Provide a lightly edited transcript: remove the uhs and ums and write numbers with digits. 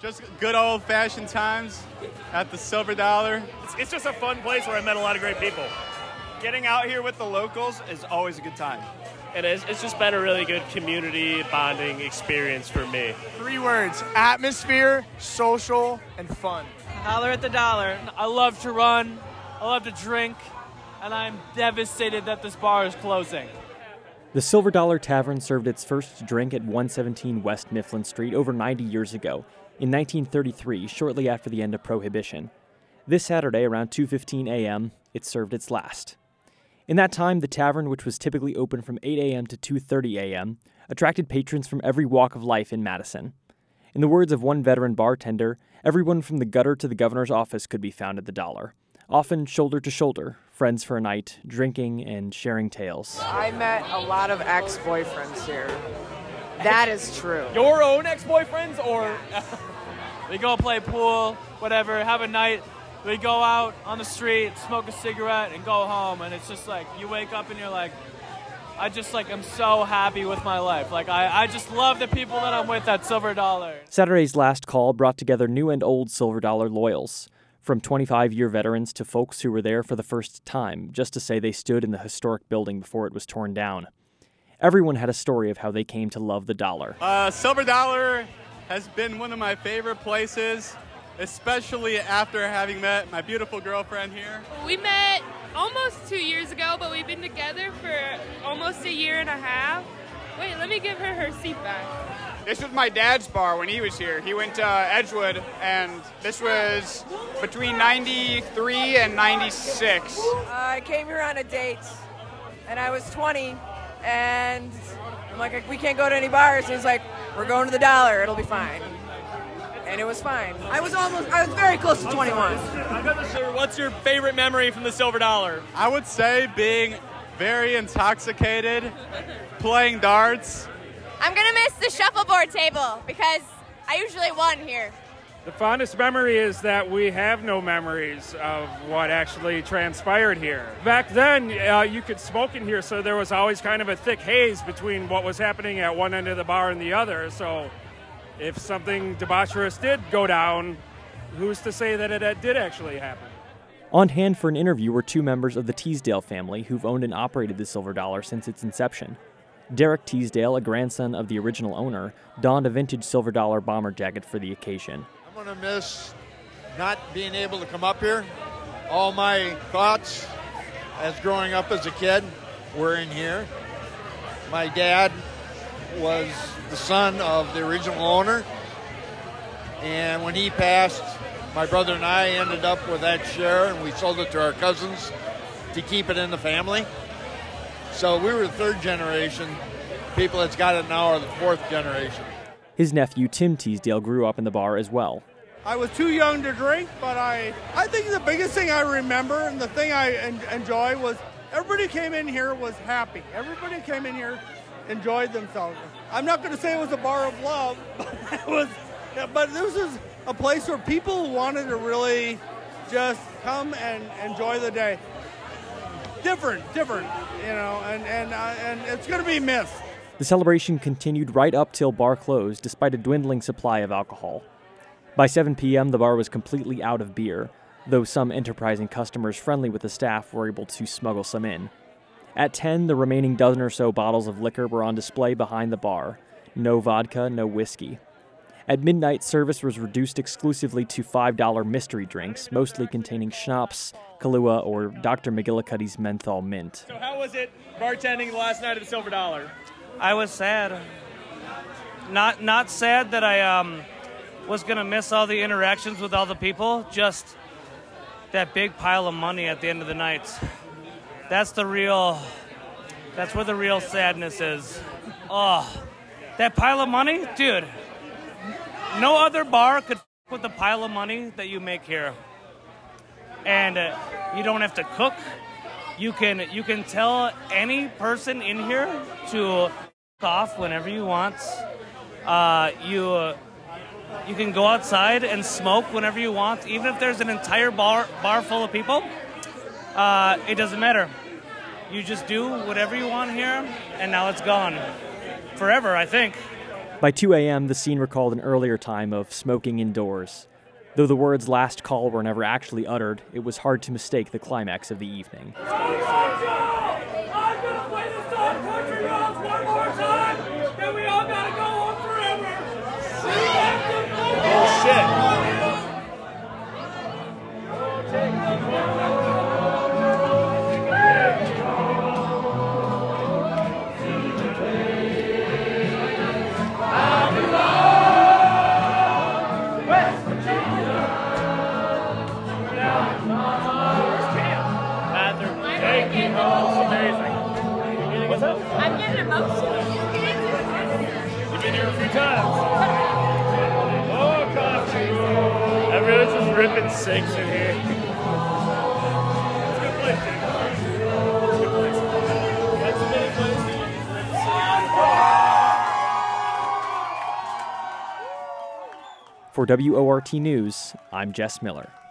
Just good old-fashioned times at the Silver Dollar. It's just a fun place where I met a lot of great people. Getting out here with the locals is always a good time. It is. It's just been a really good community bonding experience for me. 3 words: atmosphere, social, and fun. Holler at the dollar. I love to run. I love to drink. And I'm devastated that this bar is closing. The Silver Dollar Tavern served its first drink at 117 West Mifflin Street over 90 years ago, in 1933, shortly after the end of Prohibition. This Saturday, around 2:15 a.m., it served its last. In that time, the tavern, which was typically open from 8 a.m. to 2:30 a.m., attracted patrons from every walk of life in Madison. In the words of one veteran bartender, everyone from the gutter to the governor's office could be found at the dollar, often shoulder to shoulder, friends for a night, drinking and sharing tales. I met a lot of ex-boyfriends here. That is true. Your own ex-boyfriends, or we go play pool, whatever, have a night. We go out on the street, smoke a cigarette, and go home. And it's just like, you wake up and you're like, I'm so happy with my life. Like, I just love the people that I'm with at Silver Dollar. Saturday's last call brought together new and old Silver Dollar loyals, from 25-year veterans to folks who were there for the first time, just to say they stood in the historic building before it was torn down. Everyone had a story of how they came to love the dollar. Silver Dollar has been one of my favorite places, especially after having met my beautiful girlfriend here. We met almost 2 years ago, but we've been together for almost a year and a half. Wait, let me give her her seat back. This was my dad's bar when he was here. He went to Edgewood, and this was between 93 and 96. I came here on a date, and I was 20, and I'm like, we can't go to any bars. And he's like, we're going to the dollar. It'll be fine. And it was fine. I was very close to 21. What's your favorite memory from the Silver Dollar? I would say being very intoxicated, playing darts. I'm going to miss the shuffleboard table because I usually won here. The fondest memory is that we have no memories of what actually transpired here. Back then, you could smoke in here, so there was always kind of a thick haze between what was happening at one end of the bar and the other, so if something debaucherous did go down, who's to say that it did actually happen? On hand for an interview were 2 members of the Teasdale family who've owned and operated the Silver Dollar since its inception. Derek Teasdale, a grandson of the original owner, donned a vintage Silver Dollar bomber jacket for the occasion. I'm going to miss not being able to come up here. All my thoughts as growing up as a kid were in here. My dad was the son of the original owner, and when he passed, my brother and I ended up with that share, and we sold it to our cousins to keep it in the family. So we were the 3rd generation. People that's got it now are the 4th generation. His nephew Tim Teasdale grew up in the bar as well. I was too young to drink, but I think the biggest thing I remember and the thing I enjoy was everybody came in here was happy. Everybody came in here enjoyed themselves. I'm not going to say it was a bar of love, but this is a place where people wanted to really just come and enjoy the day. Different, you know, and it's going to be missed. The celebration continued right up till bar closed, despite a dwindling supply of alcohol. By 7 p.m., the bar was completely out of beer, though some enterprising customers friendly with the staff were able to smuggle some in. At 10, the remaining dozen or so bottles of liquor were on display behind the bar. No vodka, no whiskey. At midnight, service was reduced exclusively to $5 mystery drinks, mostly containing schnapps, Kahlua, or Dr. McGillicuddy's menthol mint. So how was it bartending the last night at the Silver Dollar? I was sad. Not sad that I was going to miss all the interactions with all the people, just that big pile of money at the end of the night. That's where the real sadness is. Oh, that pile of money? Dude, no other bar could f*** with the pile of money that you make here. And you don't have to cook. You can tell any person in here to f*** off whenever you want. You can go outside and smoke whenever you want, even if there's an entire bar full of people. It doesn't matter. You just do whatever you want here, and now it's gone. Forever, I think. By 2 a.m., the scene recalled an earlier time of smoking indoors. Though the words "last call" were never actually uttered, it was hard to mistake the climax of the evening. Ripping six in here. It's a good place. That's a good place. For WORT News, I'm Jess Miller.